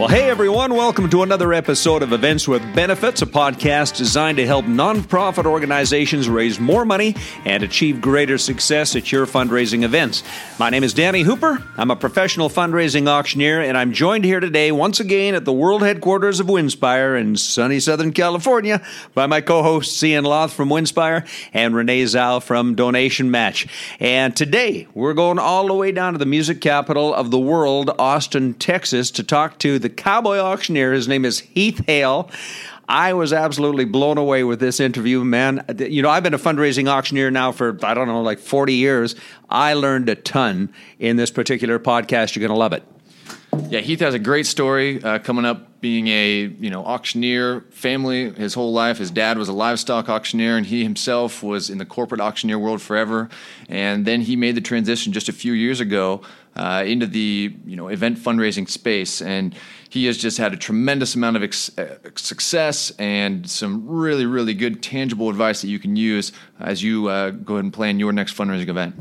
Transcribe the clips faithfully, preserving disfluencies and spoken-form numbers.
Well, hey, everyone. Welcome to another episode of Events with Benefits, a podcast designed to help nonprofit organizations raise more money and achieve greater success at your fundraising events. My name is Danny Hooper. I'm a professional fundraising auctioneer, and I'm joined here today once again at the world headquarters of Winspire in sunny Southern California by my co-hosts Ian Loth from Winspire and Renee Zhao from Donation Match. And today, we're going all the way down to the music capital of the world, Austin, Texas, to talk to the cowboy auctioneer. His name is Heath Hale. I was absolutely blown away with this interview, man. You know, I've been a fundraising auctioneer now for, I don't know, like forty years. I learned a ton in this particular podcast. You're going to love it. Yeah, Heath has a great story uh, coming up, being a, you know, auctioneer family his whole life. His dad was a livestock auctioneer, and he himself was in the corporate auctioneer world forever. And then he made the transition just a few years ago uh, into the, you know, event fundraising space. And he has just had a tremendous amount of ex- success and some really, really good tangible advice that you can use as you uh, go ahead and plan your next fundraising event.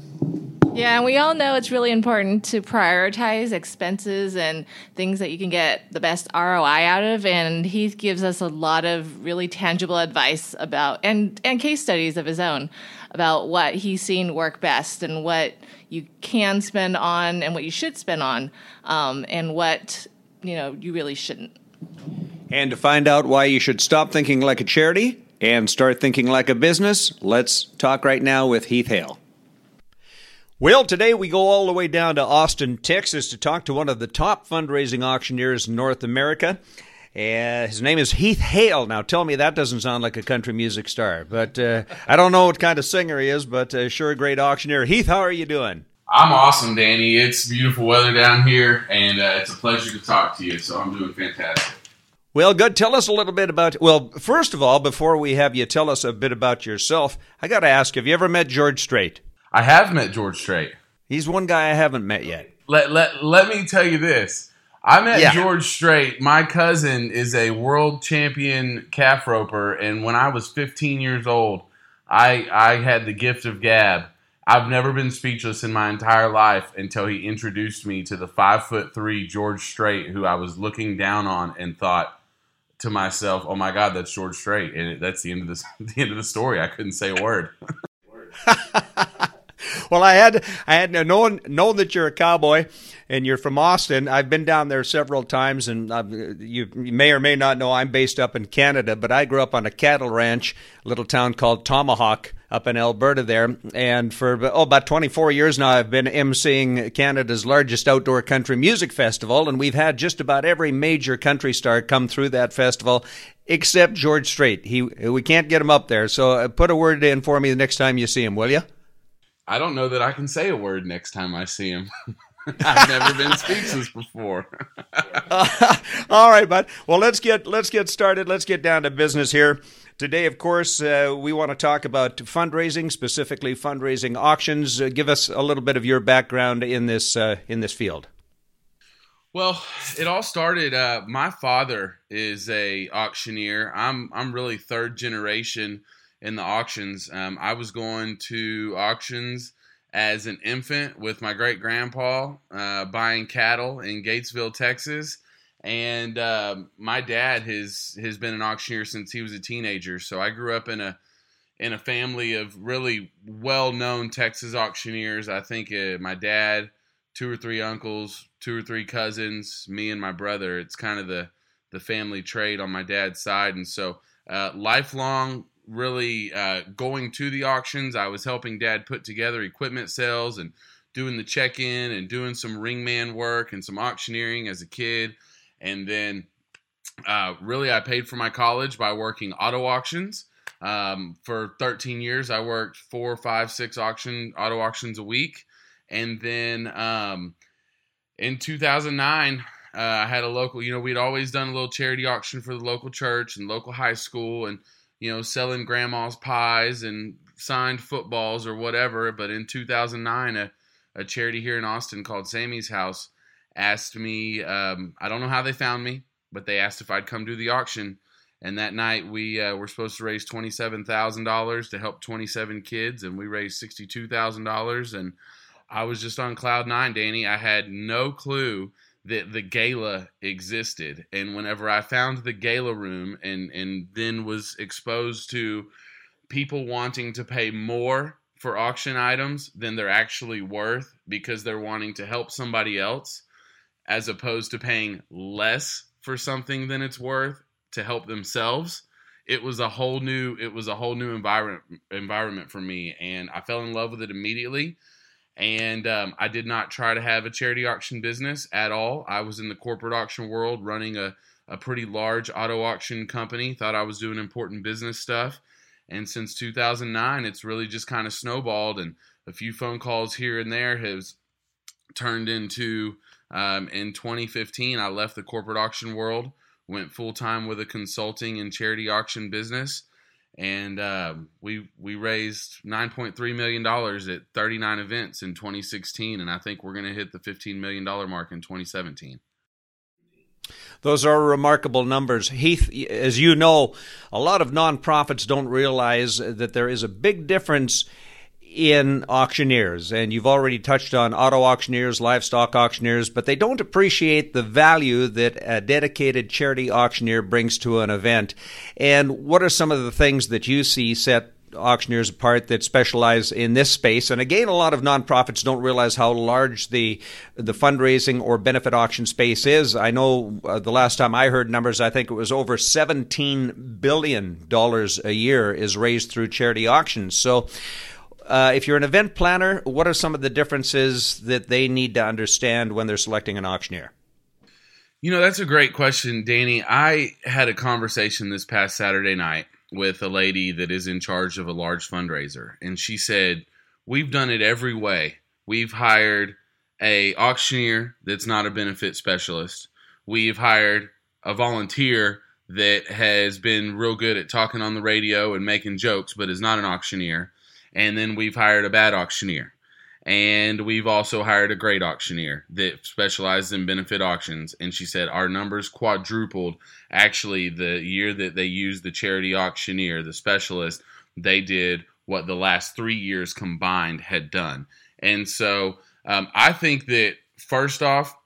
Yeah, and we all know it's really important to prioritize expenses and things that you can get the best R O I out of, and Heath gives us a lot of really tangible advice about, and, and case studies of his own, about what he's seen work best and what you can spend on and what you should spend on, um, and what, you know, you really shouldn't. And to find out why you should stop thinking like a charity and start thinking like a business, let's talk right now with Heath Hale. Well, today we go all the way down to Austin, Texas to talk to one of the top fundraising auctioneers in North America. Uh, his name is Heath Hale. Now, tell me that doesn't sound like a country music star, but uh, I don't know what kind of singer he is, but uh, sure a great auctioneer. Heath, how are you doing? I'm awesome, Danny. It's beautiful weather down here, and uh, it's a pleasure to talk to you, so I'm doing fantastic. Well, good. Tell us a little bit about, well, first of all, before we have you tell us a bit about yourself, I got to ask, have you ever met George Strait? I have met George Strait. He's one guy I haven't met yet. Let let let me tell you this. I met yeah. George Strait. My cousin is a world champion calf roper, and when I was fifteen years old, I I had the gift of gab. I've never been speechless in my entire life until he introduced me to the five foot three George Strait, who I was looking down on and thought to myself, "Oh my God, that's George Strait," and that's the end of the the end of the story. I couldn't say a word. Well, I had I had known known that you're a cowboy and you're from Austin. I've been down there several times, and I've, you, you may or may not know I'm based up in Canada, but I grew up on a cattle ranch, a little town called Tomahawk up in Alberta there. And for oh, about twenty-four years now, I've been emceeing Canada's largest outdoor country music festival, and we've had just about every major country star come through that festival, except George Strait. He we can't get him up there, so put a word in for me the next time you see him, will you? I don't know that I can say a word next time I see him. I've never been speechless before. uh, all right, bud. Well, let's get let's get started. Let's get down to business here. Today, of course, uh, we want to talk about fundraising, specifically fundraising auctions. Uh, give us a little bit of your background in this uh, in this field. Well, it all started. Uh, my father is a auctioneer. I'm I'm really third generation in the auctions. Um, I was going to auctions as an infant with my great grandpa, uh, buying cattle in Gatesville, Texas. And uh, my dad has has been an auctioneer since he was a teenager. So I grew up in a in a family of really well-known Texas auctioneers. I think uh, my dad, two or three uncles, two or three cousins, me and my brother. It's kind of the, the family trade on my dad's side. And so uh, lifelong really uh, going to the auctions. I was helping Dad put together equipment sales and doing the check-in and doing some ringman work and some auctioneering as a kid. And then uh, really I paid for my college by working auto auctions. Um, for thirteen years, I worked four, five, six auction auto auctions a week. And then um, in two thousand nine, uh, I had a local, you know, we'd always done a little charity auction for the local church and local high school and, you know, selling grandma's pies and signed footballs or whatever. But in two thousand nine, a, a charity here in Austin called Sammy's House asked me, um, I don't know how they found me, but they asked if I'd come do the auction. And that night we uh, were supposed to raise twenty-seven thousand dollars to help twenty-seven kids, and we raised sixty-two thousand dollars. And I was just on cloud nine, Danny. I had no clue the, the gala existed. And whenever I found the gala room and, and then was exposed to people wanting to pay more for auction items than they're actually worth because they're wanting to help somebody else, as opposed to paying less for something than it's worth to help themselves, it was a whole new it was a whole new environment environment for me, and I fell in love with it immediately. And um, I did not try to have a charity auction business at all. I was in the corporate auction world, running a, a pretty large auto auction company. Thought I was doing important business stuff. And since two thousand nine, it's really just kind of snowballed, and a few phone calls here and there has turned into, um, in twenty fifteen, I left the corporate auction world, went full-time with a consulting and charity auction business, and uh, we we raised nine point three million dollars at thirty-nine events in twenty sixteen, and I think we're going to hit the fifteen million dollars mark in twenty seventeen. Those are remarkable numbers. Heath, as you know, a lot of nonprofits don't realize that there is a big difference in auctioneers. And you've already touched on auto auctioneers, livestock auctioneers, but they don't appreciate the value that a dedicated charity auctioneer brings to an event. And what are some of the things that you see set auctioneers apart that specialize in this space? And again, a lot of nonprofits don't realize how large the the fundraising or benefit auction space is. I know uh, the last time I heard numbers, I think it was over seventeen billion dollars a year is raised through charity auctions. So uh, if you're an event planner, what are some of the differences that they need to understand when they're selecting an auctioneer? You know, that's a great question, Danny. I had a conversation this past Saturday night with a lady that is in charge of a large fundraiser. And she said, we've done it every way. We've hired a auctioneer that's not a benefit specialist. We've hired a volunteer that has been real good at talking on the radio and making jokes, but is not an auctioneer. And then we've hired a bad auctioneer. And we've also hired a great auctioneer that specializes in benefit auctions. And she said our numbers quadrupled. Actually, the year that they used the charity auctioneer, the specialist, they did what the last three years combined had done. And so um, I think that, first off,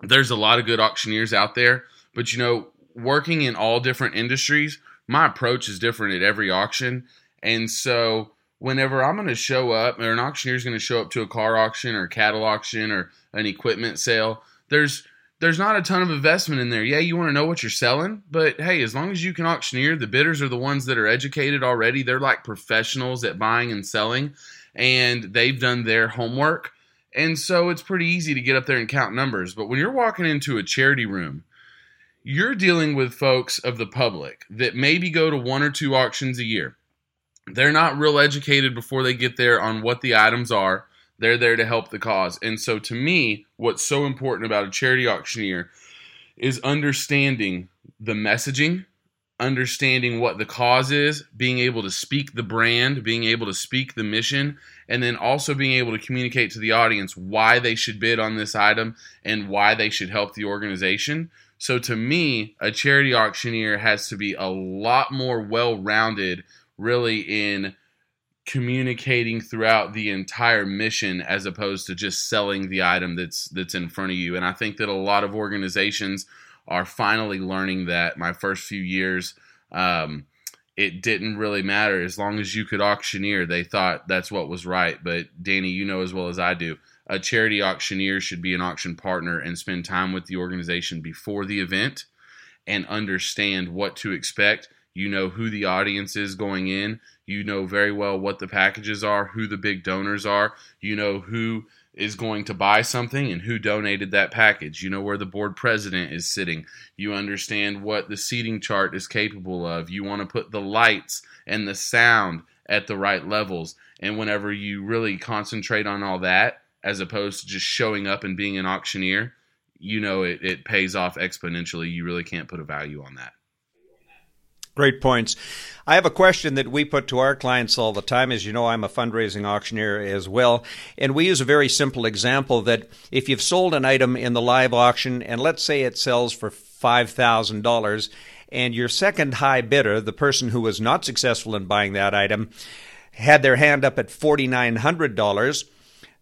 there's a lot of good auctioneers out there. But, you know, working in all different industries, my approach is different at every auction. And so whenever I'm going to show up, or an auctioneer is going to show up to a car auction or cattle auction or an equipment sale, there's there's not a ton of investment in there. Yeah, you want to know what you're selling, but hey, as long as you can auctioneer, the bidders are the ones that are educated already. They're like professionals at buying and selling, and they've done their homework. And so it's pretty easy to get up there and count numbers. But when you're walking into a charity room, you're dealing with folks of the public that maybe go to one or two auctions a year. They're not real educated before they get there on what the items are. They're there to help the cause. And so to me, what's so important about a charity auctioneer is understanding the messaging, understanding what the cause is, being able to speak the brand, being able to speak the mission, and then also being able to communicate to the audience why they should bid on this item and why they should help the organization. So to me, a charity auctioneer has to be a lot more well-rounded, really, in communicating throughout the entire mission as opposed to just selling the item that's that's in front of you. And I think that a lot of organizations are finally learning that. My first few years, um, it didn't really matter. As long as you could auctioneer, they thought that's what was right. But Danny, you know as well as I do, a charity auctioneer should be an auction partner and spend time with the organization before the event and understand what to expect. You know who the audience is going in. You know very well what the packages are, who the big donors are. You know who is going to buy something and who donated that package. You know where the board president is sitting. You understand what the seating chart is capable of. You want to put the lights and the sound at the right levels. And whenever you really concentrate on all that, as opposed to just showing up and being an auctioneer, you know it, it pays off exponentially. You really can't put a value on that. Great points. I have a question that we put to our clients all the time. As you know, I'm a fundraising auctioneer as well. And we use a very simple example that if you've sold an item in the live auction, and let's say it sells for five thousand dollars, and your second high bidder, the person who was not successful in buying that item, had their hand up at four thousand nine hundred dollars,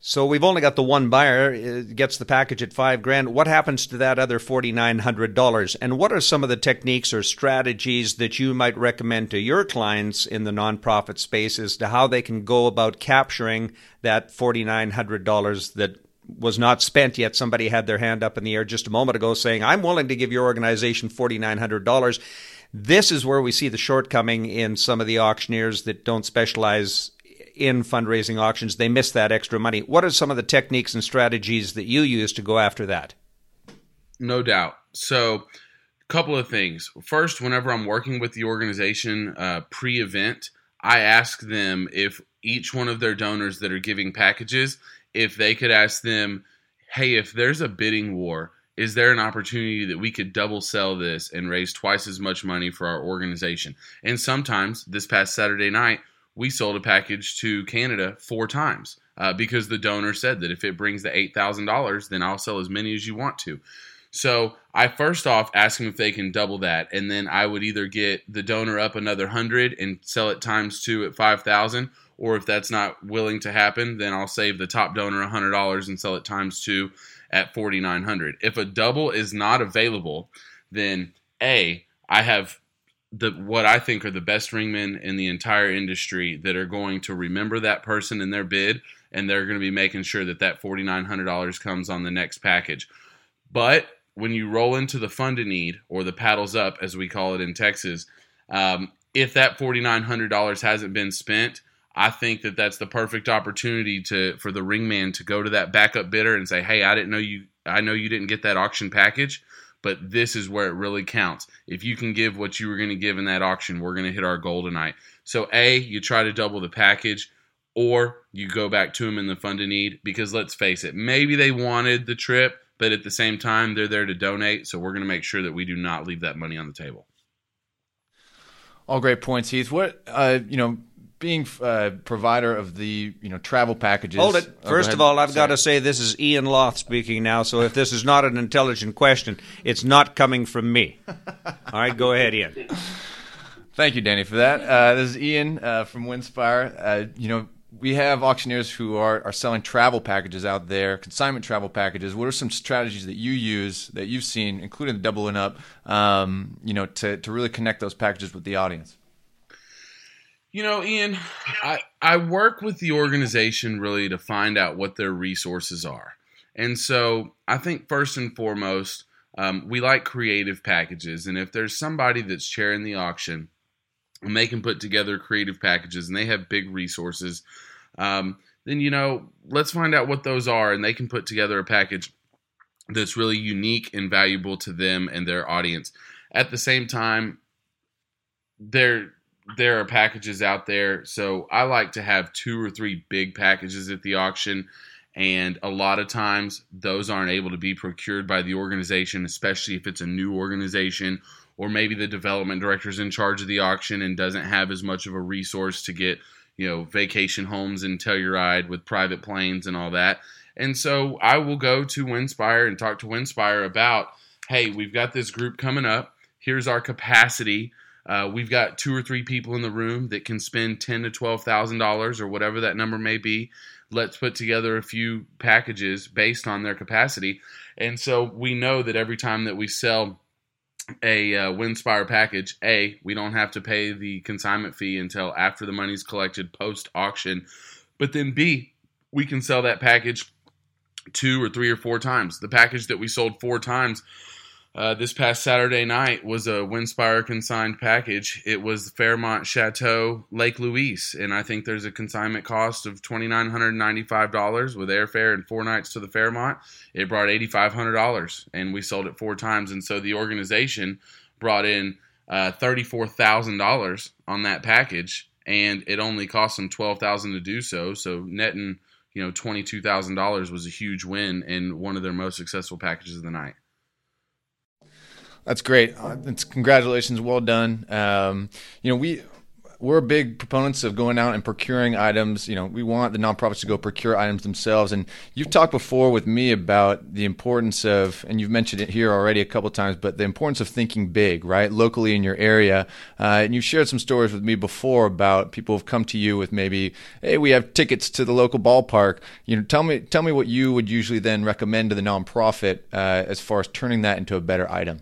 So we've only got the one buyer, it gets the package at five grand. What happens to that other four thousand nine hundred dollars? And what are some of the techniques or strategies that you might recommend to your clients in the nonprofit space as to how they can go about capturing that four thousand nine hundred dollars that was not spent yet? Somebody had their hand up in the air just a moment ago saying, I'm willing to give your organization four thousand nine hundred dollars. This is where we see the shortcoming in some of the auctioneers that don't specialize in fundraising auctions. They miss that extra money. What are some of the techniques and strategies that you use to go after that? No doubt. So a couple of things. First, whenever I'm working with the organization uh, pre-event, I ask them if each one of their donors that are giving packages, if they could ask them, hey, if there's a bidding war, is there an opportunity that we could double sell this and raise twice as much money for our organization? And sometimes, this past Saturday night, we sold a package to Canada four times uh, because the donor said that if it brings the eight thousand dollars, then I'll sell as many as you want to. So I first off ask them if they can double that, and then I would either get the donor up another one hundred and sell it times two at five thousand, or if that's not willing to happen, then I'll save the top donor one hundred dollars and sell it times two at four thousand nine hundred dollars. If a double is not available, then A, I have the what I think are the best ringmen in the entire industry that are going to remember that person in their bid, and they're going to be making sure that that four thousand nine hundred dollars comes on the next package. But when you roll into the fund-a-need, or the paddles up, as we call it in Texas, um, if that four thousand nine hundred dollars hasn't been spent, I think that that's the perfect opportunity to for the ringman to go to that backup bidder and say, hey, I didn't know you. I know you didn't get that auction package, but this is where it really counts. If you can give what you were going to give in that auction, we're going to hit our goal tonight. So A, you try to double the package, or you go back to them in the fund of need, because let's face it, maybe they wanted the trip, but at the same time, they're there to donate, so we're going to make sure that we do not leave that money on the table. All great points, Heath. What, uh, you know, being a uh, provider of the you know travel packages. Hold it. Oh, First of all, I've got to say this is Ian Loth speaking now, so if this is not an intelligent question, it's not coming from me. All right, go ahead, Ian. Thank you, Danny, for that. Uh, this is Ian uh, from Winspire. Uh, you know, we have auctioneers who are, are selling travel packages out there, consignment travel packages. What are some strategies that you use that you've seen, including the doubling up, um, you know, to, to really connect those packages with the audience? You know, Ian, I, I work with the organization really to find out what their resources are. And so I think first and foremost, um, we like creative packages. And if there's somebody that's chairing the auction and they can put together creative packages and they have big resources, um, then, you know, let's find out what those are, and they can put together a package that's really unique and valuable to them and their audience. At the same time, they're... there are packages out there, so I like to have two or three big packages at the auction, and a lot of times those aren't able to be procured by the organization, especially if it's a new organization, or maybe the development director's in charge of the auction and doesn't have as much of a resource to get, you know, vacation homes and Telluride with private planes and all that. And so I will go to Winspire and talk to Winspire about, hey, we've got this group coming up, here's our capacity. Uh, we've got two or three people in the room that can spend ten to twelve thousand dollars, or whatever that number may be. Let's put together a few packages based on their capacity. And so we know that every time that we sell a uh, Winspire package, a we don't have to pay the consignment fee until after the money's collected post auction. But then b we can sell that package two or three or four times. The package that we sold four times Uh, this past Saturday night was a Winspire consigned package. It was Fairmont Chateau Lake Louise, and I think there's a consignment cost of two thousand nine hundred ninety-five dollars with airfare and four nights to the Fairmont. It brought eight thousand five hundred dollars, and we sold it four times, and so the organization brought in uh, thirty-four thousand dollars on that package, and it only cost them twelve thousand dollars to do so, so netting you know twenty-two thousand dollars was a huge win and one of their most successful packages of the night. That's great. It's, congratulations. Well done. Um, you know, we we're big proponents of going out and procuring items. You know, we want the nonprofits to go procure items themselves. And you've talked before with me about the importance of, and you've mentioned it here already a couple of times, but the importance of thinking big, right, locally in your area. Uh, and you've shared some stories with me before about people who've come to you with maybe, hey, we have tickets to the local ballpark. You know, tell me, tell me what you would usually then recommend to the nonprofit uh, as far as turning that into a better item.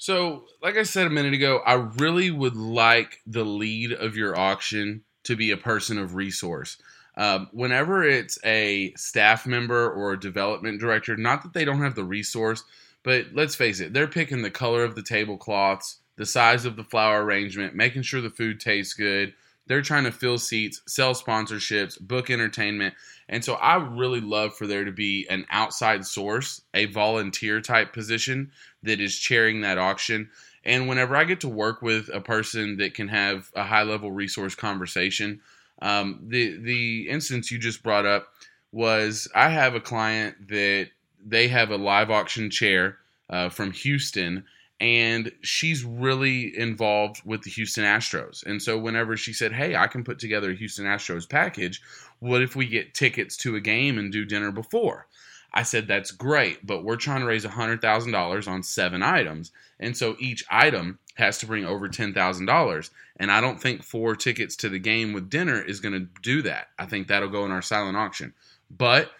So, like I said a minute ago, I really would like the lead of your auction to be a person of resource. Um, whenever it's a staff member or a development director, not that they don't have the resource, but let's face it, they're picking the color of the tablecloths, the size of the flower arrangement, making sure the food tastes good. They're trying to fill seats, sell sponsorships, book entertainment. And so I really love for there to be an outside source, a volunteer type position that is chairing that auction. And whenever I get to work with a person that can have a high level resource conversation, um, the, the instance you just brought up was I have a client that they have a live auction chair uh, from Houston. And she's really involved with the Houston Astros. And so whenever she said, hey, I can put together a Houston Astros package, what if we get tickets to a game and do dinner before? I said, that's great, but we're trying to raise one hundred thousand dollars on seven items. And so each item has to bring over ten thousand dollars. And I don't think four tickets to the game with dinner is going to do that. I think that'll go in our silent auction. But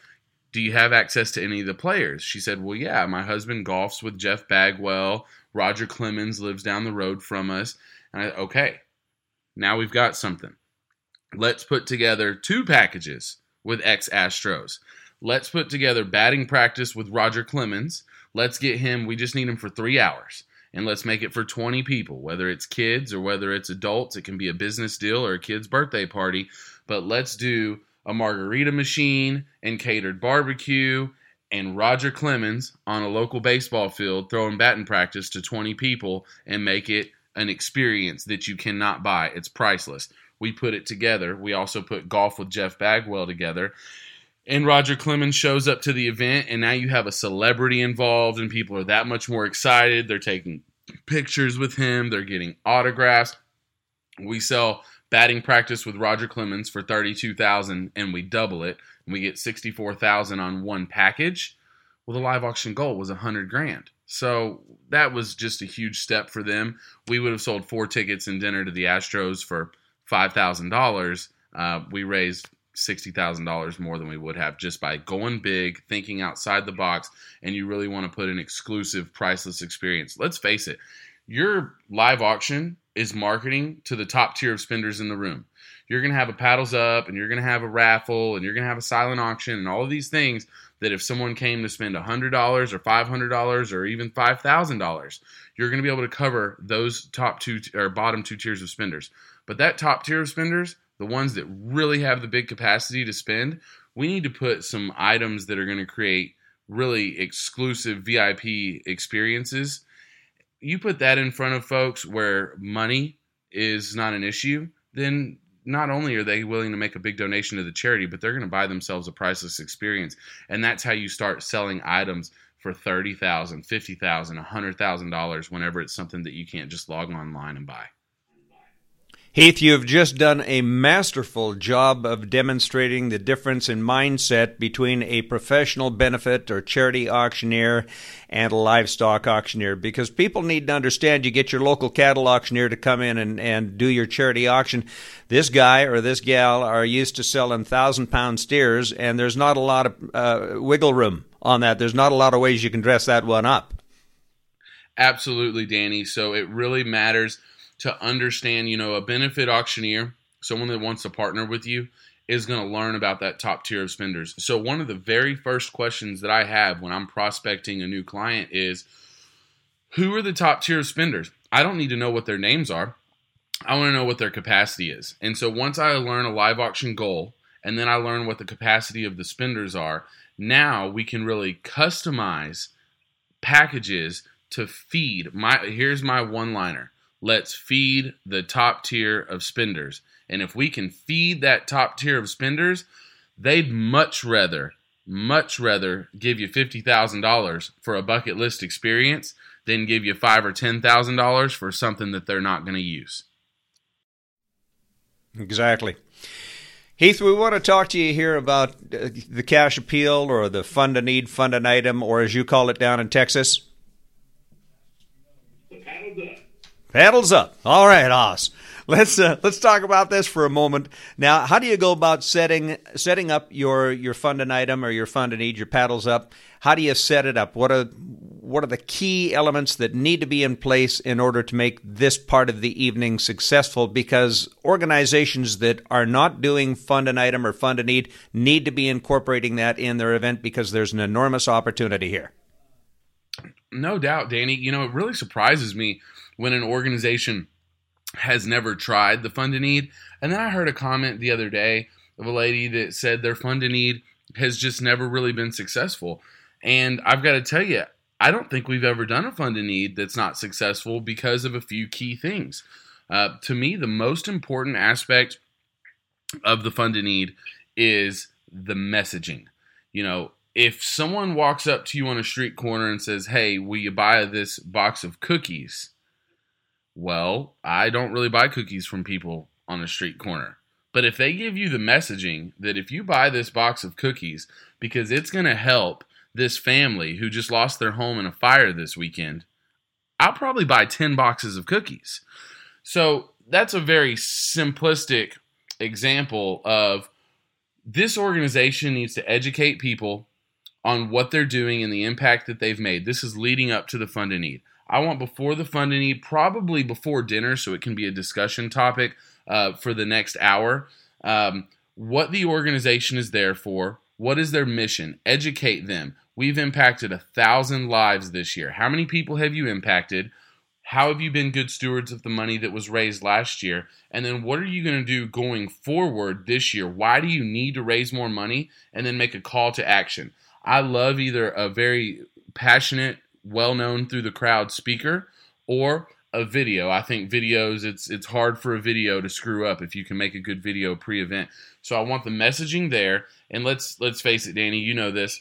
do you have access to any of the players? She said, well, yeah, my husband golfs with Jeff Bagwell. Roger Clemens lives down the road from us. And I, okay, now we've got something. Let's put together two packages with ex-Astros. Let's put together batting practice with Roger Clemens. Let's get him. We just need him for three hours. And let's make it for twenty people, whether it's kids or whether it's adults. It can be a business deal or a kid's birthday party. But let's do a margarita machine and catered barbecue and Roger Clemens on a local baseball field throwing batting practice to twenty people and make it an experience that you cannot buy. It's priceless. We put it together. We also put golf with Jeff Bagwell together. And Roger Clemens shows up to the event, and now you have a celebrity involved, and people are that much more excited. They're taking pictures with him. They're getting autographs. We sell batting practice with Roger Clemens for thirty-two thousand dollars, and we double it, and we get sixty-four thousand dollars on one package. Well, the live auction goal was one hundred thousand dollars. So that was just a huge step for them. We would have sold four tickets and dinner to the Astros for five thousand dollars. Uh, we raised sixty thousand dollars more than we would have just by going big, thinking outside the box, and you really want to put an exclusive, priceless experience. Let's face it, your live auction is marketing to the top tier of spenders in the room. You're going to have a paddles up, and you're going to have a raffle, and you're going to have a silent auction, and all of these things that if someone came to spend one hundred dollars or five hundred dollars or even five thousand dollars, you're going to be able to cover those top two or bottom two tiers of spenders. But that top tier of spenders, the ones that really have the big capacity to spend, we need to put some items that are going to create really exclusive V I P experiences. You put that in front of folks where money is not an issue, then not only are they willing to make a big donation to the charity, but they're going to buy themselves a priceless experience. And that's how you start selling items for thirty thousand dollars, fifty thousand dollars, one hundred thousand dollars whenever it's something that you can't just log online and buy. Heath, you have just done a masterful job of demonstrating the difference in mindset between a professional benefit or charity auctioneer and a livestock auctioneer, because people need to understand you get your local cattle auctioneer to come in and, and do your charity auction. This guy or this gal are used to selling one thousand pound steers, and there's not a lot of uh, wiggle room on that. There's not a lot of ways you can dress that one up. Absolutely, Danny. So it really matters to understand, you know, a benefit auctioneer, someone that wants to partner with you, is going to learn about that top tier of spenders. So one of the very first questions that I have when I'm prospecting a new client is, who are the top tier of spenders? I don't need to know what their names are. I want to know what their capacity is. And so once I learn a live auction goal, and then I learn what the capacity of the spenders are, now we can really customize packages to feed my, here's my one-liner. Let's feed the top tier of spenders. And if we can feed that top tier of spenders, they'd much rather, much rather give you fifty thousand dollars for a bucket list experience than give you five thousand dollars or ten thousand dollars for something that they're not going to use. Exactly. Heath, we want to talk to you here about uh, the cash appeal or the fund a need, fund an item, or as you call it down in Texas. The paddle's up. Paddle's up. All right, Oz. Let's uh, let's talk about this for a moment. Now, how do you go about setting setting up your, your fund an item or your fund a need, your paddles up? How do you set it up? What are what are the key elements that need to be in place in order to make this part of the evening successful? Because organizations that are not doing fund an item or fund a need need to be incorporating that in their event because there's an enormous opportunity here. No doubt, Danny. You know, it really surprises me when an organization has never tried the fund a need. And then I heard a comment the other day of a lady that said their fund a need has just never really been successful. And I've got to tell you, I don't think we've ever done a fund a need that's not successful because of a few key things. Uh, to me, the most important aspect of the fund a need is the messaging. You know, if someone walks up to you on a street corner and says, "Hey, will you buy this box of cookies?" Well, I don't really buy cookies from people on a street corner. But if they give you the messaging that if you buy this box of cookies because it's going to help this family who just lost their home in a fire this weekend, I'll probably buy ten boxes of cookies. So that's a very simplistic example of this organization needs to educate people on what they're doing and the impact that they've made. This is leading up to the fund a need. I want before the fund a need, probably before dinner, so it can be a discussion topic uh, for the next hour, um, what the organization is there for, what is their mission, educate them. We've impacted a thousand lives this year. How many people have you impacted? How have you been good stewards of the money that was raised last year? And then what are you going to do going forward this year? Why do you need to raise more money? And then make a call to action. I love either a very passionate, well-known through the crowd speaker or a video. I think videos, it's it's hard for a video to screw up if you can make a good video pre-event. So I want the messaging there. And let's let's face it, Danny, you know this.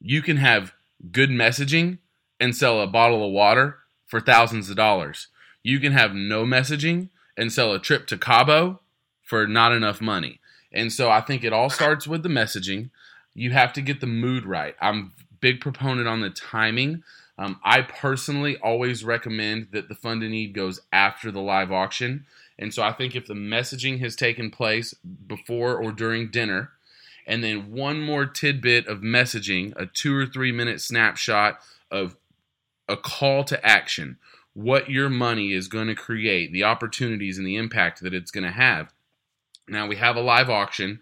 You can have good messaging and sell a bottle of water for thousands of dollars. You can have no messaging and sell a trip to Cabo for not enough money. And so I think it all starts with the messaging. You have to get the mood right. I'm big proponent on the timing. Um, I personally always recommend that the fund a need goes after the live auction. And so I think if the messaging has taken place before or during dinner, and then one more tidbit of messaging, a two or three minute snapshot of a call to action, what your money is going to create, the opportunities and the impact that it's going to have. Now we have a live auction.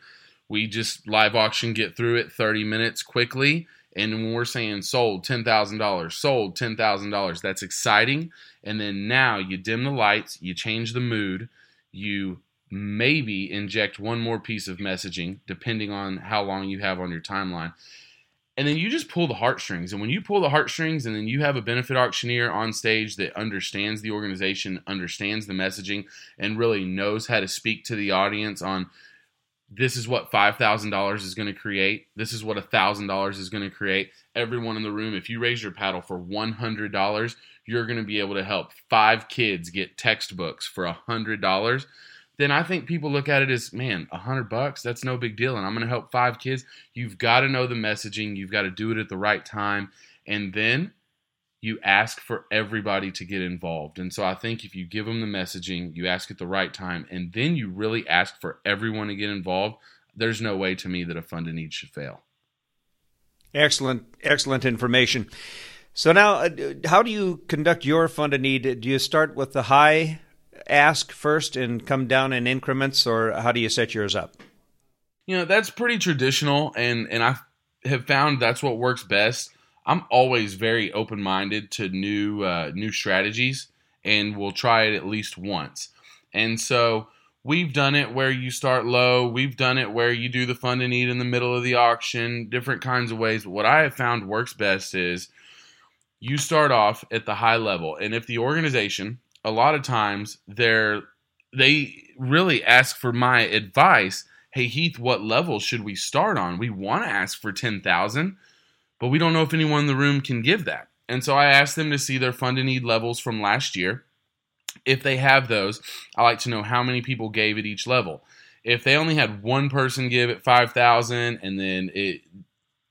We just live auction, get through it thirty minutes quickly. And when we're saying sold ten thousand dollars, sold ten thousand dollars, that's exciting. And then now you dim the lights, you change the mood, you maybe inject one more piece of messaging, depending on how long you have on your timeline. And then you just pull the heartstrings. And when you pull the heartstrings and then you have a benefit auctioneer on stage that understands the organization, understands the messaging, and really knows how to speak to the audience on, this is what five thousand dollars is going to create. This is what one thousand dollars is going to create. Everyone in the room, if you raise your paddle for one hundred dollars, you're going to be able to help five kids get textbooks for one hundred dollars. Then I think people look at it as, man, one hundred bucks, that's no big deal, and I'm going to help five kids. You've got to know the messaging. You've got to do it at the right time. And then you ask for everybody to get involved. And so I think if you give them the messaging, you ask at the right time, and then you really ask for everyone to get involved, there's no way to me that a fund a need should fail. Excellent, excellent information. So now, uh, how do you conduct your fund a need? Do you start with the high ask first and come down in increments, or how do you set yours up? You know, that's pretty traditional, and, and I have found that's what works best. I'm always very open-minded to new uh, new strategies, and we'll try it at least once. And so we've done it where you start low. We've done it where you do the fund a need in the middle of the auction, different kinds of ways. But what I have found works best is you start off at the high level. And if the organization, a lot of times, they're, they really ask for my advice. Hey, Heath, what level should we start on? We want to ask for ten thousand dollars. But we don't know if anyone in the room can give that. And so I asked them to see their fund a need levels from last year. If they have those, I like to know how many people gave at each level. If they only had one person give at five thousand and then it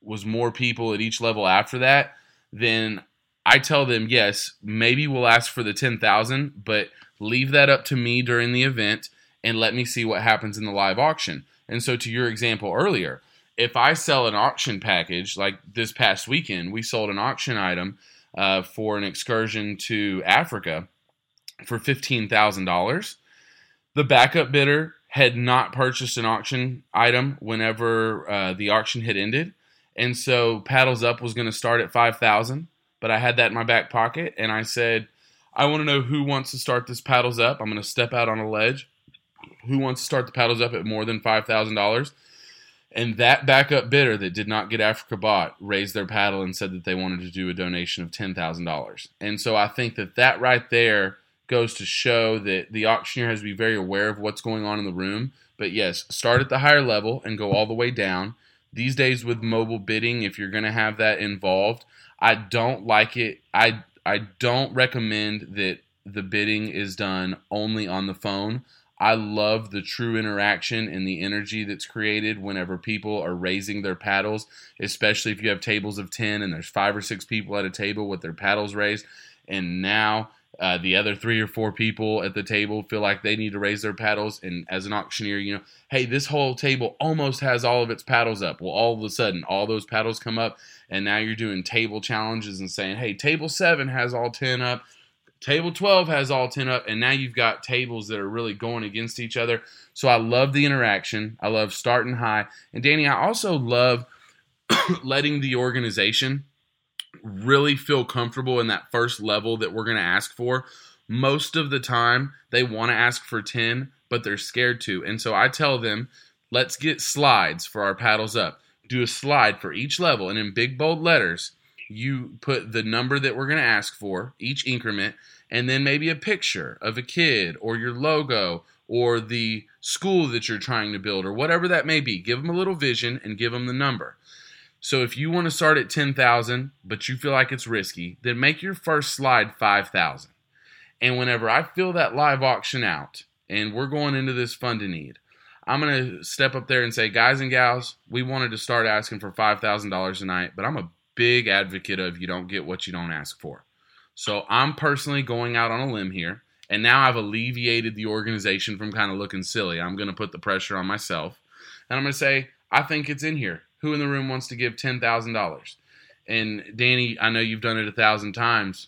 was more people at each level after that, then I tell them, yes, maybe we'll ask for the ten thousand, but leave that up to me during the event and let me see what happens in the live auction. And so to your example earlier, if I sell an auction package, like this past weekend, we sold an auction item uh, for an excursion to Africa for fifteen thousand dollars. The backup bidder had not purchased an auction item whenever uh, the auction had ended. And so Paddles Up was going to start at five thousand dollars, but I had that in my back pocket. And I said, I want to know who wants to start this Paddles Up. I'm going to step out on a ledge. Who wants to start the Paddles Up at more than five thousand dollars? And that backup bidder that did not get Africa bought raised their paddle and said that they wanted to do a donation of ten thousand dollars. And so I think that that right there goes to show that the auctioneer has to be very aware of what's going on in the room. But yes, start at the higher level and go all the way down. These days with mobile bidding, if you're going to have that involved, I don't like it. I I don't recommend that the bidding is done only on the phone. I love the true interaction and the energy that's created whenever people are raising their paddles, especially if you have tables of ten and there's five or six people at a table with their paddles raised. And now uh, the other three or four people at the table feel like they need to raise their paddles. And as an auctioneer, you know, hey, this whole table almost has all of its paddles up. Well, all of a sudden, all those paddles come up, and now you're doing table challenges and saying, hey, table seven has all ten up. Table twelve has all ten up, and now you've got tables that are really going against each other. So I love the interaction. I love starting high. And, Danny, I also love letting the organization really feel comfortable in that first level that we're going to ask for. Most of the time, they want to ask for ten, but they're scared to. And so I tell them, let's get slides for our Paddles Up. Do a slide for each level, and in big, bold letters, you put the number that we're going to ask for, each increment, and then maybe a picture of a kid or your logo or the school that you're trying to build or whatever that may be. Give them a little vision and give them the number. So if you want to start at ten thousand dollars but you feel like it's risky, then make your first slide five thousand dollars. And whenever I fill that live auction out and we're going into this fund to need, I'm going to step up there and say, guys and gals, we wanted to start asking for five thousand dollars tonight, but I'm a big advocate of you don't get what you don't ask for. So I'm personally going out on a limb here, and now I've alleviated the organization from kind of looking silly. I'm going to put the pressure on myself, and I'm going to say, I think it's in here. Who in the room wants to give ten thousand dollars? And Danny, I know you've done it a thousand times.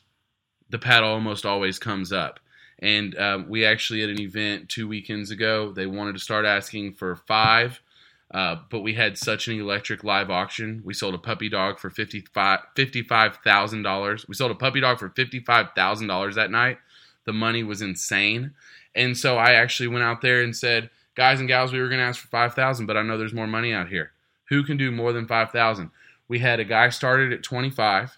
The paddle almost always comes up. And uh, we actually at an event two weekends ago, they wanted to start asking for five. Uh, but we had such an electric live auction. We sold a puppy dog for fifty-five thousand dollars. We sold a puppy dog for fifty-five thousand dollars that night. The money was insane. And so I actually went out there and said, guys and gals, we were going to ask for five thousand dollars, but I know there's more money out here. Who can do more than five thousand dollars? We had a guy started at twenty-five thousand dollars.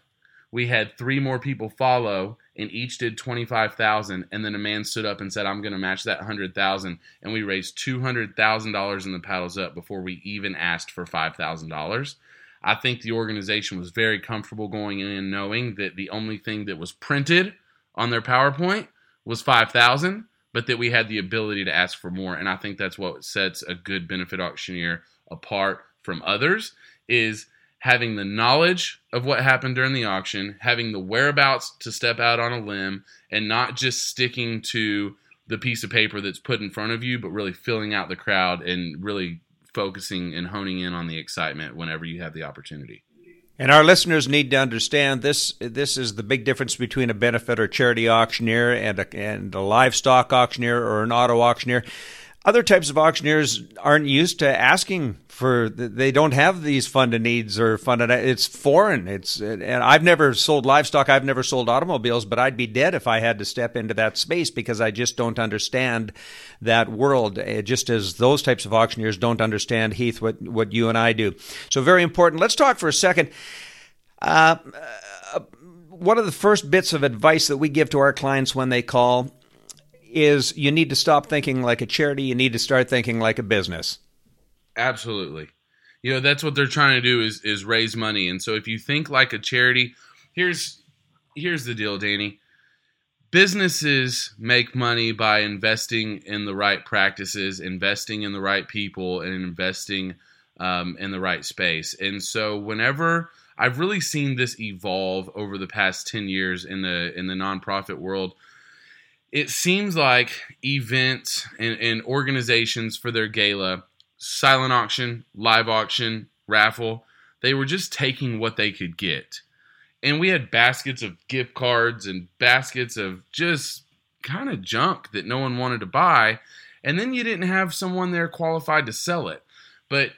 We had three more people follow, and each did twenty-five thousand dollars. And then a man stood up and said, I'm going to match that one hundred thousand dollars. And we raised two hundred thousand dollars in the Paddles Up before we even asked for five thousand dollars. I think the organization was very comfortable going in and knowing that the only thing that was printed on their PowerPoint was five thousand dollars, but that we had the ability to ask for more. And I think that's what sets a good benefit auctioneer apart from others is having the knowledge of what happened during the auction, having the whereabouts to step out on a limb, and not just sticking to the piece of paper that's put in front of you, but really filling out the crowd and really focusing and honing in on the excitement whenever you have the opportunity. And our listeners need to understand this this is the big difference between a benefit or charity auctioneer and a, and a livestock auctioneer or an auto auctioneer. Other types of auctioneers aren't used to asking for, they don't have these fund-to-needs or fund-to, it's foreign. It's, and I've never sold livestock, I've never sold automobiles, but I'd be dead if I had to step into that space because I just don't understand that world, just as those types of auctioneers don't understand, Heath, what, what you and I do. So very important. Let's talk for a second. Uh, one of the first bits of advice that we give to our clients when they call is you need to stop thinking like a charity. You need to start thinking like a business. Absolutely. You know, that's what they're trying to do is is raise money. And so if you think like a charity, here's here's the deal, Danny. businesses make money by investing in the right practices, investing in the right people, and investing um, in the right space. And so whenever I've really seen this evolve over the past ten years in the in the nonprofit world, it seems like events and, and organizations for their gala, silent auction, live auction, raffle, they were just taking what they could get. And we had baskets of gift cards and baskets of just kind of junk that no one wanted to buy. And then you didn't have someone there qualified to sell it. But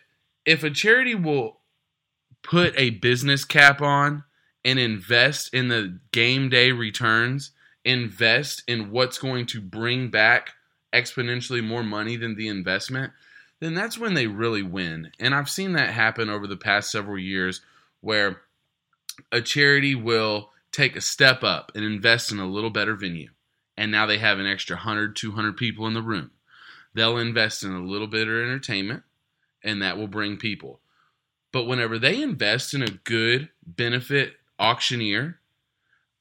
if a charity will put a business cap on and invest in the game day returns, invest in what's going to bring back exponentially more money than the investment, then that's when they really win. And I've seen that happen over the past several years where a charity will take a step up and invest in a little better venue. And now they have an extra one hundred, two hundred people in the room. They'll invest in a little bit of entertainment, and that will bring people. But whenever they invest in a good benefit auctioneer,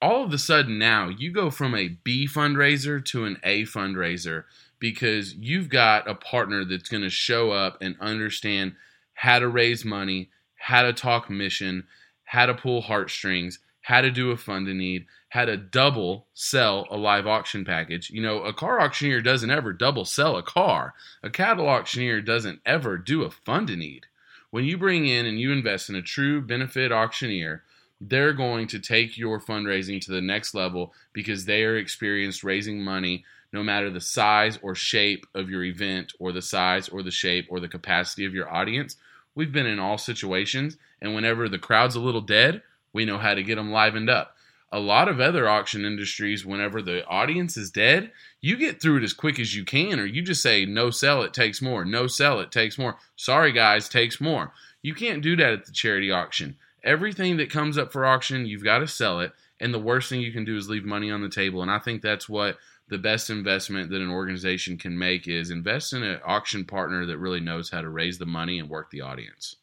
all of a sudden now you go from a B fundraiser to an A fundraiser because you've got a partner that's going to show up and understand how to raise money, how to talk mission, how to pull heartstrings, how to do a fund-a-need, how to double sell a live auction package. You know, a car auctioneer doesn't ever double sell a car. A cattle auctioneer doesn't ever do a fund-a-need. When you bring in and you invest in a true benefit auctioneer, they're going to take your fundraising to the next level because they are experienced raising money no matter the size or shape of your event or the size or the shape or the capacity of your audience. We've been in all situations, and whenever the crowd's a little dead, we know how to get them livened up. A lot of other auction industries, whenever the audience is dead, you get through it as quick as you can, or you just say, no sell, it takes more. No sell, it takes more. Sorry, guys, takes more. You can't do that at the charity auction. Everything that comes up for auction, you've got to sell it, and the worst thing you can do is leave money on the table, and I think that's what the best investment that an organization can make is invest in an auction partner that really knows how to raise the money and work the audience.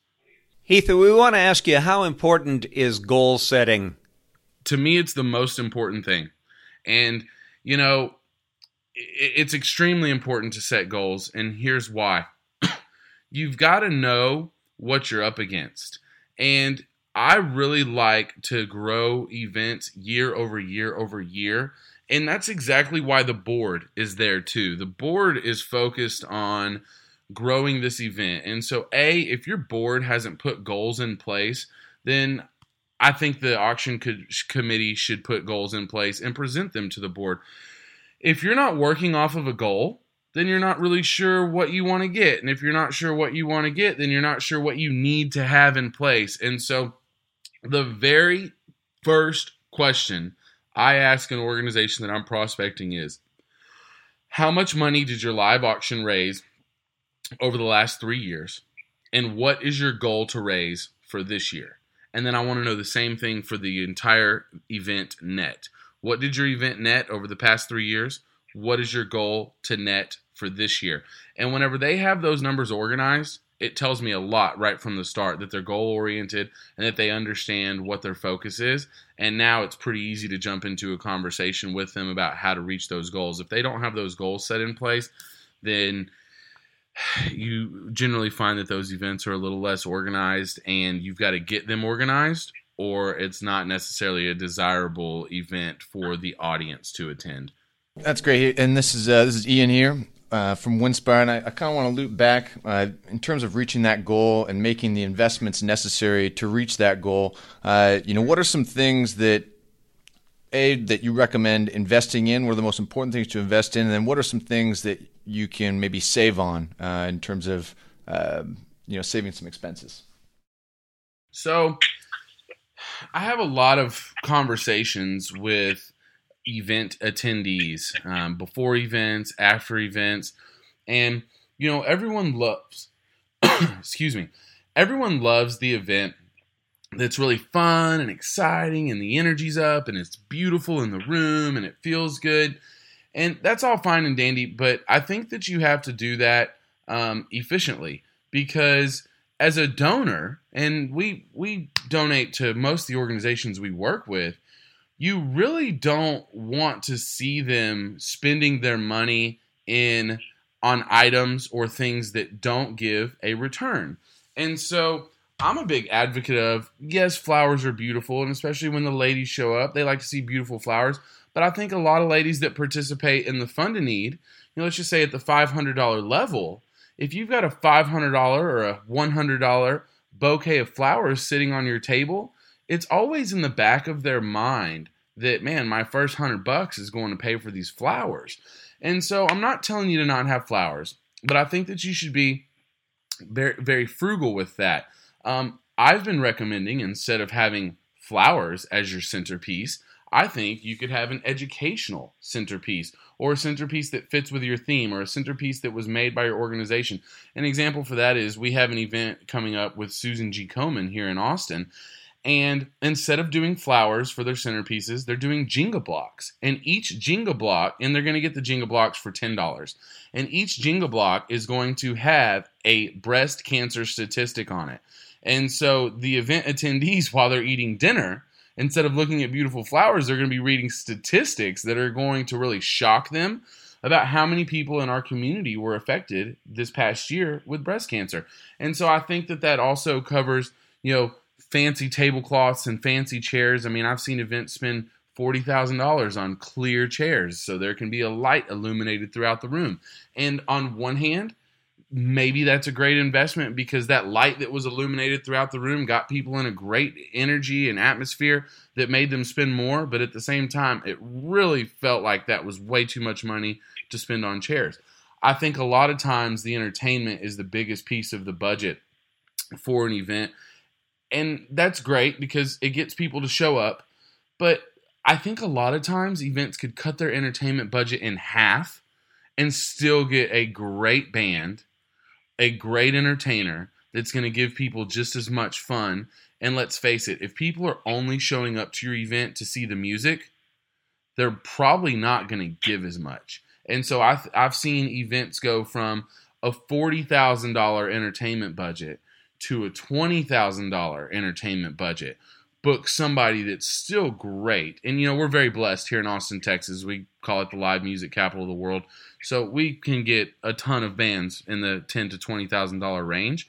Heath, we want to ask you, how important is goal setting? To me, it's the most important thing. And, you know, it's extremely important to set goals, and here's why. You've got to know what you're up against. And I really like to grow events year over year over year. And that's exactly why the board is there too. The board is focused on growing this event. And so, A, if your board hasn't put goals in place, then I think the auction could, committee should put goals in place and present them to the board. If you're not working off of a goal, then you're not really sure what you want to get. And if you're not sure what you want to get, then you're not sure what you need to have in place. And so the very first question I ask an organization that I'm prospecting is, how much money did your live auction raise over the last three years? And what is your goal to raise for this year? And then I want to know the same thing for the entire event net. What did your event net over the past three years? What is your goal to net for this year? And whenever they have those numbers organized, it tells me a lot right from the start that they're goal-oriented and that they understand what their focus is. And now it's pretty easy to jump into a conversation with them about how to reach those goals. If they don't have those goals set in place, then you generally find that those events are a little less organized and you've got to get them organized, or it's not necessarily a desirable event for the audience to attend. That's great. And this is uh, this is Ian here. Uh, from Winspire, and I, I kind of want to loop back uh, in terms of reaching that goal and making the investments necessary to reach that goal. Uh, you know, what are some things that, A, that you recommend investing in? What are the most important things to invest in? And then what are some things that you can maybe save on uh, in terms of, uh, you know, saving some expenses? So I have a lot of conversations with event attendees um, before events, after events, and you know everyone loves excuse me everyone loves the event that's really fun and exciting and the energy's up and it's beautiful in the room and it feels good, and that's all fine and dandy, but I think that you have to do that um, efficiently, because as a donor, and we we donate to most of the organizations we work with, you really don't want to see them spending their money in on items or things that don't give a return. And so I'm a big advocate of, yes, flowers are beautiful, and especially when the ladies show up, they like to see beautiful flowers. But I think a lot of ladies that participate in the fund-a-need, you know, let's just say at the five hundred dollars level, if you've got a five hundred dollars or a one hundred dollars bouquet of flowers sitting on your table, it's always in the back of their mind that, man, my first hundred bucks is going to pay for these flowers. And so I'm not telling you to not have flowers, but I think that you should be very, very frugal with that. Um, I've been recommending, instead of having flowers as your centerpiece, I think you could have an educational centerpiece, or a centerpiece that fits with your theme, or a centerpiece that was made by your organization. An example for that is we have an event coming up with Susan G. Komen here in Austin, and instead of doing flowers for their centerpieces, they're doing Jenga blocks. And each Jenga block, and they're going to get the Jenga blocks for ten dollars, and each Jenga block is going to have a breast cancer statistic on it. And so the event attendees, while they're eating dinner, instead of looking at beautiful flowers, they're going to be reading statistics that are going to really shock them about how many people in our community were affected this past year with breast cancer. And so I think that that also covers, you know, fancy tablecloths and fancy chairs. I mean, I've seen events spend forty thousand dollars on clear chairs, so there can be a light illuminated throughout the room. And on one hand, maybe that's a great investment, because that light that was illuminated throughout the room got people in a great energy and atmosphere that made them spend more. But at the same time, it really felt like that was way too much money to spend on chairs. I think a lot of times the entertainment is the biggest piece of the budget for an event. And that's great because it gets people to show up. But I think a lot of times events could cut their entertainment budget in half and still get a great band, a great entertainer that's going to give people just as much fun. And let's face it, if people are only showing up to your event to see the music, they're probably not going to give as much. And so I've, I've seen events go from a forty thousand dollars entertainment budget to a twenty thousand dollars entertainment budget. Book somebody that's still great. And, you know, we're very blessed here in Austin, Texas. We call it the live music capital of the world. So we can get a ton of bands in the ten thousand to twenty thousand dollars range.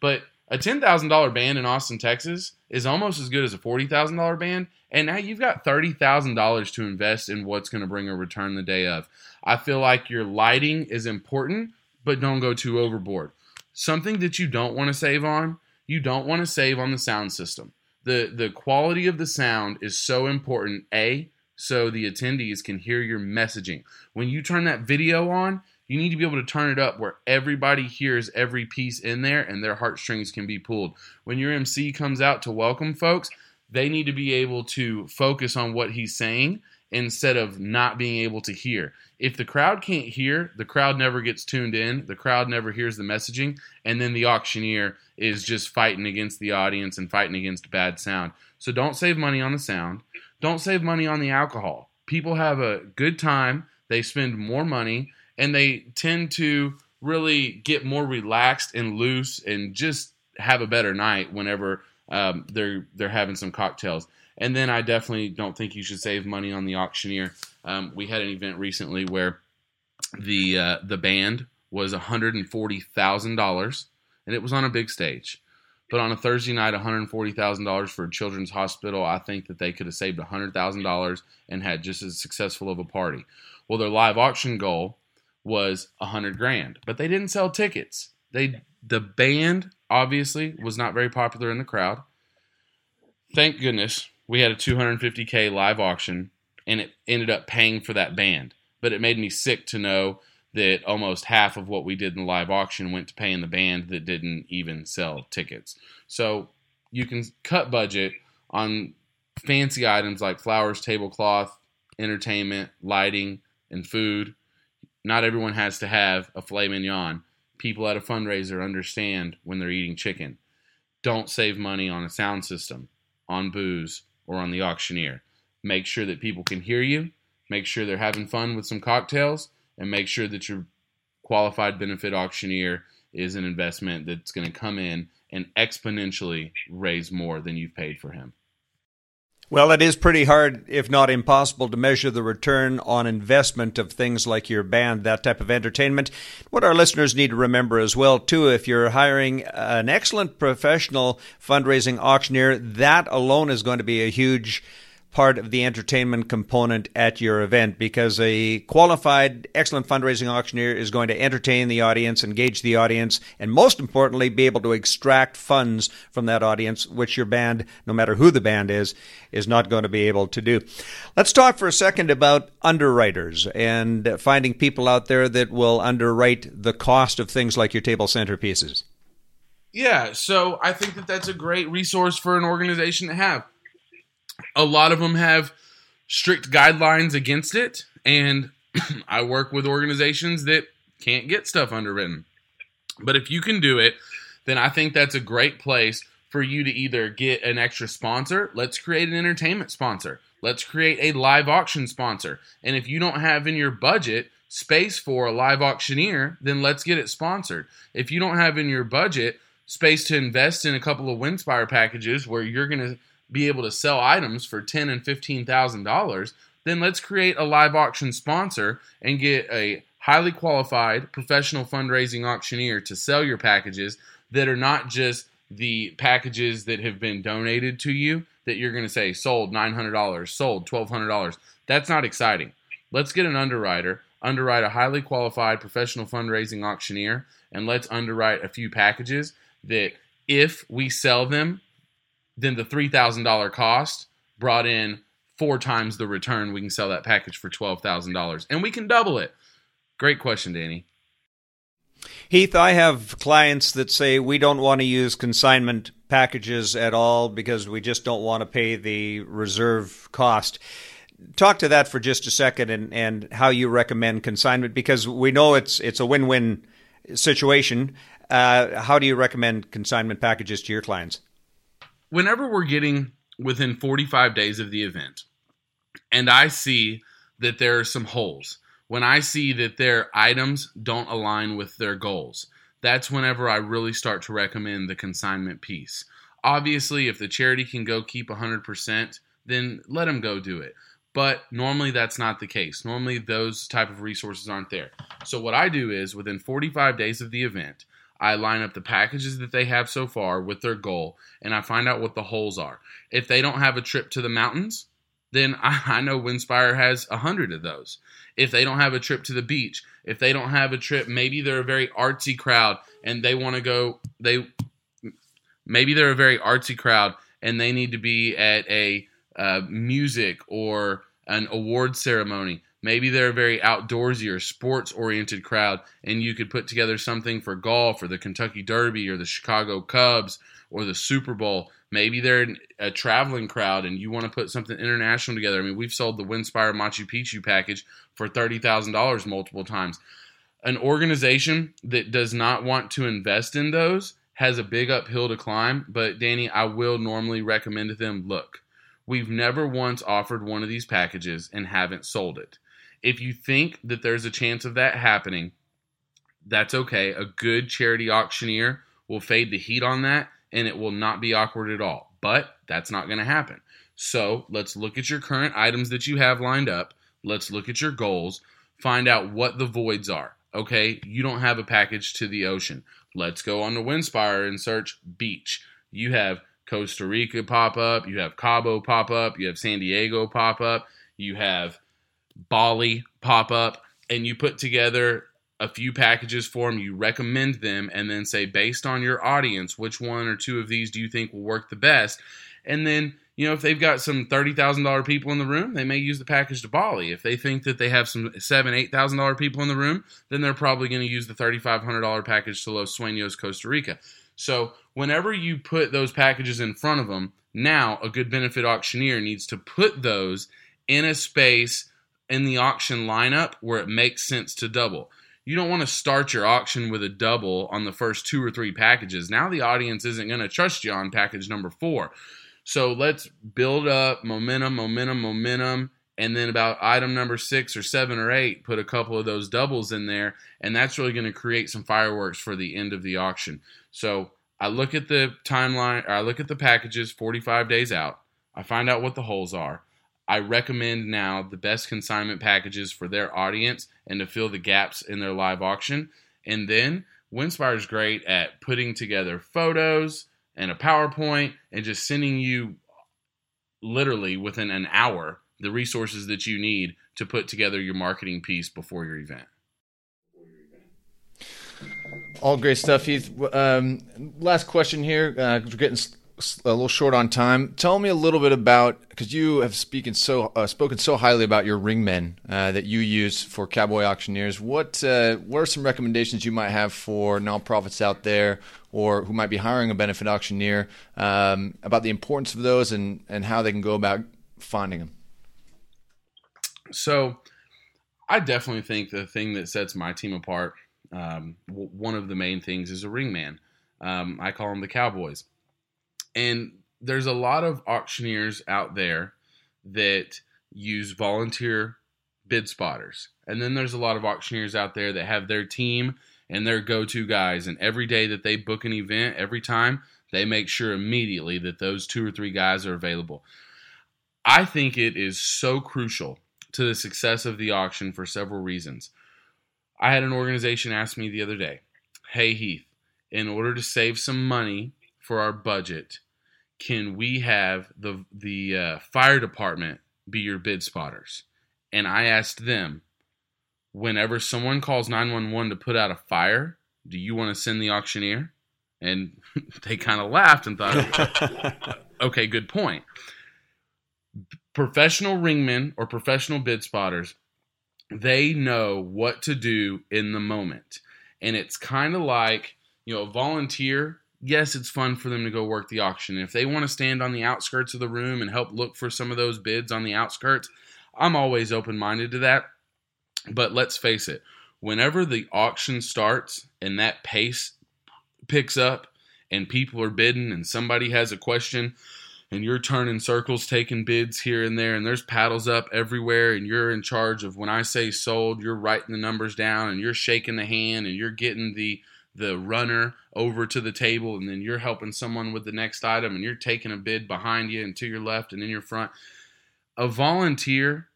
But a ten thousand dollars band in Austin, Texas is almost as good as a forty thousand dollars band. And now you've got thirty thousand dollars to invest in what's going to bring a return the day of. I feel like your lighting is important, but don't go too overboard. Something that you don't want to save on, you don't want to save on the sound system. The, the quality of the sound is so important, A, so the attendees can hear your messaging. When you turn that video on, you need to be able to turn it up where everybody hears every piece in there and their heartstrings can be pulled. When your M C comes out to welcome folks, they need to be able to focus on what he's saying instead of not being able to hear. If the crowd can't hear, the crowd never gets tuned in, the crowd never hears the messaging, and then the auctioneer is just fighting against the audience and fighting against bad sound. So don't save money on the sound. Don't save money on the alcohol. People have a good time, they spend more money, and they tend to really get more relaxed and loose and just have a better night whenever um, they're they're having some cocktails. And then I definitely don't think you should save money on the auctioneer. Um, we had an event recently where the uh, the band was one hundred forty thousand dollars, and it was on a big stage. But on a Thursday night, one hundred forty thousand dollars for a children's hospital, I think that they could have saved one hundred thousand dollars and had just as successful of a party. Well, their live auction goal was one hundred grand, but they didn't sell tickets. They the band, obviously, was not very popular in the crowd. Thank goodness we had a two hundred fifty thousand dollars live auction, and it ended up paying for that band. But it made me sick to know that almost half of what we did in the live auction went to paying the band that didn't even sell tickets. So you can cut budget on fancy items like flowers, tablecloth, entertainment, lighting, and food. Not everyone has to have a filet mignon. People at a fundraiser understand when they're eating chicken. Don't save money on a sound system, on booze, or on the auctioneer. Make sure that people can hear you. Make sure they're having fun with some cocktails. And make sure that your qualified benefit auctioneer is an investment that's going to come in and exponentially raise more than you've paid for him. Well, it is pretty hard, if not impossible, to measure the return on investment of things like your band, that type of entertainment. What our listeners need to remember as well, too, if you're hiring an excellent professional fundraising auctioneer, that alone is going to be a huge part of the entertainment component at your event, because a qualified, excellent fundraising auctioneer is going to entertain the audience, engage the audience, and most importantly, be able to extract funds from that audience, which your band, no matter who the band is, is not going to be able to do. Let's talk for a second about underwriters and finding people out there that will underwrite the cost of things like your table centerpieces. Yeah, so I think that that's a great resource for an organization to have. A lot of them have strict guidelines against it, and I work with organizations that can't get stuff underwritten. But if you can do it, then I think that's a great place for you to either get an extra sponsor. Let's create an entertainment sponsor. Let's create a live auction sponsor. And if you don't have in your budget space for a live auctioneer, then let's get it sponsored. If you don't have in your budget space to invest in a couple of Winspire packages where you're going to be able to sell items for ten and fifteen thousand dollars, then let's create a live auction sponsor and get a highly qualified professional fundraising auctioneer to sell your packages that are not just the packages that have been donated to you that you're going to say sold nine hundred dollars, sold twelve hundred dollars. That's not exciting. Let's get an underwriter, underwrite a highly qualified professional fundraising auctioneer, and let's underwrite a few packages that if we sell them, then the three thousand dollars cost brought in four times the return. We can sell that package for twelve thousand dollars, and we can double it. Great question, Danny. Heath, I have clients that say we don't want to use consignment packages at all because we just don't want to pay the reserve cost. Talk to that for just a second, and, and how you recommend consignment, because we know it's it's a win-win situation. Uh, how do you recommend consignment packages to your clients? Whenever we're getting within forty-five days of the event and I see that there are some holes, when I see that their items don't align with their goals, that's whenever I really start to recommend the consignment piece. Obviously, if the charity can go keep one hundred percent, then let them go do it. But normally that's not the case. Normally those type of resources aren't there. So what I do is within forty-five days of the event, I line up the packages that they have so far with their goal, and I find out what the holes are. If they don't have a trip to the mountains, then I, I know Winspire has one hundred of those. If they don't have a trip to the beach, if they don't have a trip, maybe they're a very artsy crowd and they want to go, they maybe they're a very artsy crowd and they need to be at a uh, music or an award ceremony. Maybe they're a very outdoorsy or sports-oriented crowd, and you could put together something for golf or the Kentucky Derby or the Chicago Cubs or the Super Bowl. Maybe they're a traveling crowd, and you want to put something international together. I mean, we've sold the Winspire Machu Picchu package for thirty thousand dollars multiple times. An organization that does not want to invest in those has a big uphill to climb, but, Danny, I will normally recommend to them, look, we've never once offered one of these packages and haven't sold it. If you think that there's a chance of that happening, that's okay. A good charity auctioneer will fade the heat on that, and it will not be awkward at all. But that's not going to happen. So let's look at your current items that you have lined up. Let's look at your goals. Find out what the voids are. Okay, you don't have a package to the ocean. Let's go on to Winspire and search beach. You have Costa Rica pop up. You have Cabo pop up. You have San Diego pop up. You have Bali pop up, and you put together a few packages for them, you recommend them, and then say, based on your audience, which one or two of these do you think will work the best? And then, you know, if they've got some thirty thousand dollars people in the room, they may use the package to Bali. If they think that they have some seven thousand dollars, eight thousand dollars people in the room, then they're probably going to use the thirty-five hundred dollars package to Los Sueños, Costa Rica. So whenever you put those packages in front of them, now a good benefit auctioneer needs to put those in a space in the auction lineup where it makes sense to double. You don't want to start your auction with a double on the first two or three packages. Now the audience isn't going to trust you on package number four. So let's build up momentum, momentum, momentum, and then about item number six or seven or eight, put a couple of those doubles in there, and that's really going to create some fireworks for the end of the auction. So I look at the timeline, or I look at the packages forty-five days out. I find out what the holes are. I recommend now the best consignment packages for their audience and to fill the gaps in their live auction. And then Winspire is great at putting together photos and a PowerPoint and just sending you literally within an hour the resources that you need to put together your marketing piece before your event. All great stuff, Heath. Um, last question here. Uh, we're getting a little short on time. Tell me a little bit about, because you have speaking so uh, spoken so highly about your ringmen uh, that you use for cowboy auctioneers. What uh, what are some recommendations you might have for nonprofits out there or who might be hiring a benefit auctioneer um, about the importance of those and, and how they can go about finding them? So I definitely think the thing that sets my team apart, um, w- one of the main things is a ringman. Um, I call them the cowboys. And there's a lot of auctioneers out there that use volunteer bid spotters. And then there's a lot of auctioneers out there that have their team and their go-to guys. And every day that they book an event, every time, they make sure immediately that those two or three guys are available. I think it is so crucial to the success of the auction for several reasons. I had an organization ask me the other day, "Hey Heath, in order to save some money for our budget, can we have the the uh, fire department be your bid spotters?" And I asked them, whenever someone calls nine one one to put out a fire, do you want to send the auctioneer? And they kind of laughed and thought, okay, good point. Professional ringmen or professional bid spotters, they know what to do in the moment. And it's kind of like, you know, a volunteer. Yes, it's fun for them to go work the auction. If they want to stand on the outskirts of the room and help look for some of those bids on the outskirts, I'm always open-minded to that. But let's face it, whenever the auction starts and that pace picks up and people are bidding and somebody has a question, and you're turning circles, taking bids here and there, and there's paddles up everywhere, and you're in charge of when I say sold, you're writing the numbers down, and you're shaking the hand, and you're getting the the runner over to the table, and then you're helping someone with the next item, and you're taking a bid behind you and to your left and in your front. A volunteer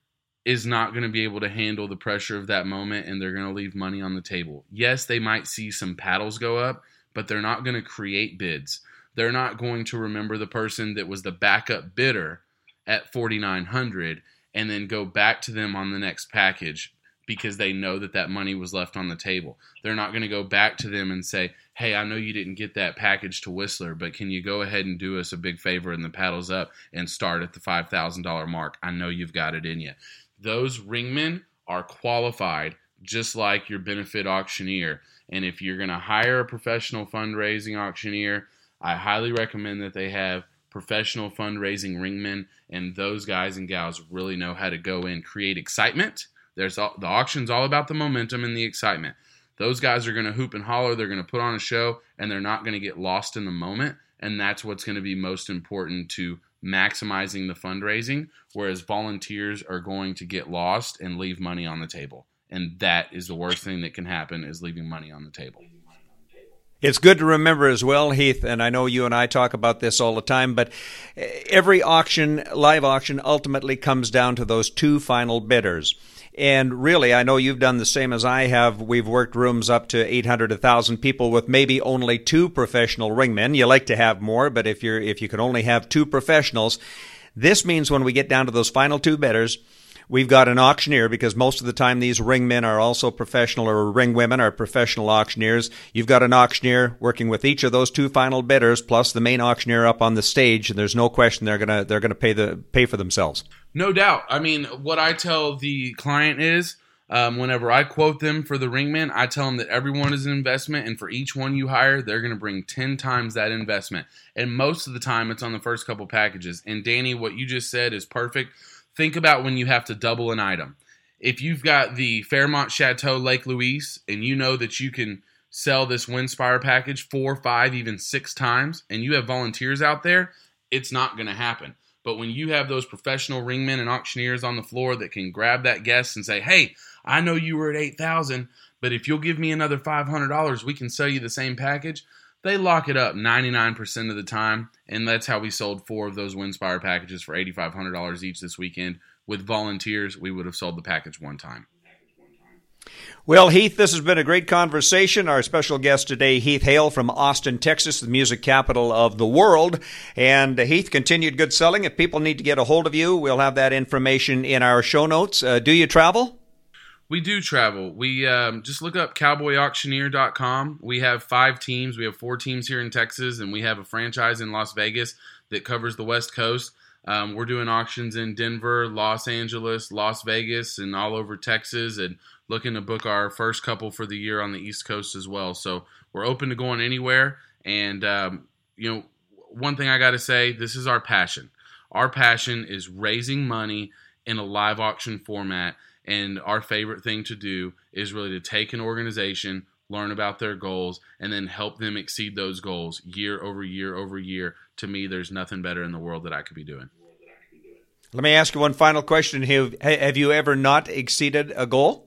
is not going to be able to handle the pressure of that moment, and they're going to leave money on the table. Yes, they might see some paddles go up, but they're not going to create bids. They're not going to remember the person that was the backup bidder at forty-nine hundred and then go back to them on the next package because they know that that money was left on the table. They're not going to go back to them and say, hey, I know you didn't get that package to Whistler, but can you go ahead and do us a big favor and the paddles up and start at the five thousand dollars mark? I know you've got it in you. Those ringmen are qualified just like your benefit auctioneer. And if you're going to hire a professional fundraising auctioneer, I highly recommend that they have professional fundraising ringmen, and those guys and gals really know how to go in, create excitement. There's all, the auction's all about the momentum and the excitement. Those guys are going to hoop and holler, they're going to put on a show, and they're not going to get lost in the moment, and that's what's going to be most important to maximizing the fundraising, whereas volunteers are going to get lost and leave money on the table. And that is the worst thing that can happen, is leaving money on the table. It's good to remember as well, Heath, and I know you and I talk about this all the time, but every auction, live auction, ultimately comes down to those two final bidders. And really, I know you've done the same as I have. We've worked rooms up to eight hundred, one thousand people with maybe only two professional ringmen. You like to have more, but if you're if you can only have two professionals, this means when we get down to those final two bidders, we've got an auctioneer, because most of the time these ringmen are also professional, or ringwomen are professional auctioneers. You've got an auctioneer working with each of those two final bidders, plus the main auctioneer up on the stage, and there's no question they're gonna they're gonna pay the pay for themselves. No doubt. I mean, what I tell the client is, um, whenever I quote them for the ringman, I tell them that everyone is an investment, and for each one you hire, they're gonna bring ten times that investment. And most of the time, it's on the first couple packages. And Danny, what you just said is perfect. Think about when you have to double an item. If you've got the Fairmont Chateau Lake Louise and you know that you can sell this Winspire package four, five, even six times, and you have volunteers out there, it's not going to happen. But when you have those professional ringmen and auctioneers on the floor that can grab that guest and say, hey, I know you were at eight thousand, but if you'll give me another five hundred dollars, we can sell you the same package. They lock it up ninety-nine percent of the time, and that's how we sold four of those Winspire packages for eighty-five hundred dollars each this weekend. With volunteers, we would have sold the package one time. Well, Heath, this has been a great conversation. Our special guest today, Heath Hale from Austin, Texas, the music capital of the world. And, uh, Heath, continued good selling. If people need to get a hold of you, we'll have that information in our show notes. Uh, do you travel? We do travel. We um, just look up cowboy auctioneer dot com. We have five teams. We have four teams here in Texas, and we have a franchise in Las Vegas that covers the West Coast. Um, we're doing auctions in Denver, Los Angeles, Las Vegas, and all over Texas, and looking to book our first couple for the year on the East Coast as well. So we're open to going anywhere. And, um, you know, one thing I got to say, this is our passion. Our passion is raising money in a live auction format. And our favorite thing to do is really to take an organization, learn about their goals, and then help them exceed those goals year over year over year. To me, there's nothing better in the world that I could be doing. Let me ask you one final question. Have, have you ever not exceeded a goal?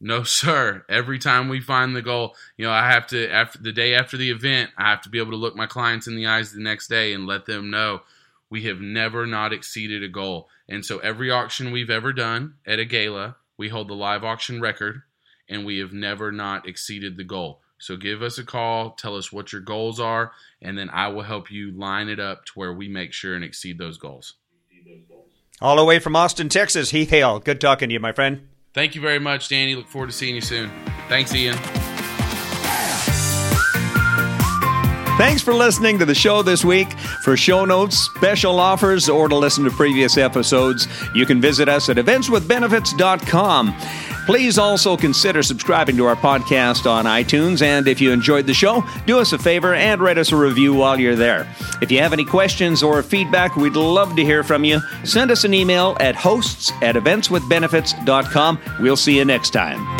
No, sir. Every time we find the goal, you know, I have to, after the day after the event, I have to be able to look my clients in the eyes the next day and let them know we have never not exceeded a goal. And so every auction we've ever done at a gala, we hold the live auction record, and we have never not exceeded the goal. So give us a call, tell us what your goals are, and then I will help you line it up to where we make sure and exceed those goals. All the way from Austin, Texas, Heath Hale. Good talking to you, my friend. Thank you very much, Danny. Look forward to seeing you soon. Thanks, Ian. Thanks for listening to the show this week. For show notes, special offers, or to listen to previous episodes, you can visit us at events with benefits dot com. Please also consider subscribing to our podcast on iTunes, and if you enjoyed the show, do us a favor and write us a review while you're there. If you have any questions or feedback, we'd love to hear from you. Send us an email at hosts at events with benefits dot com. We'll see you next time.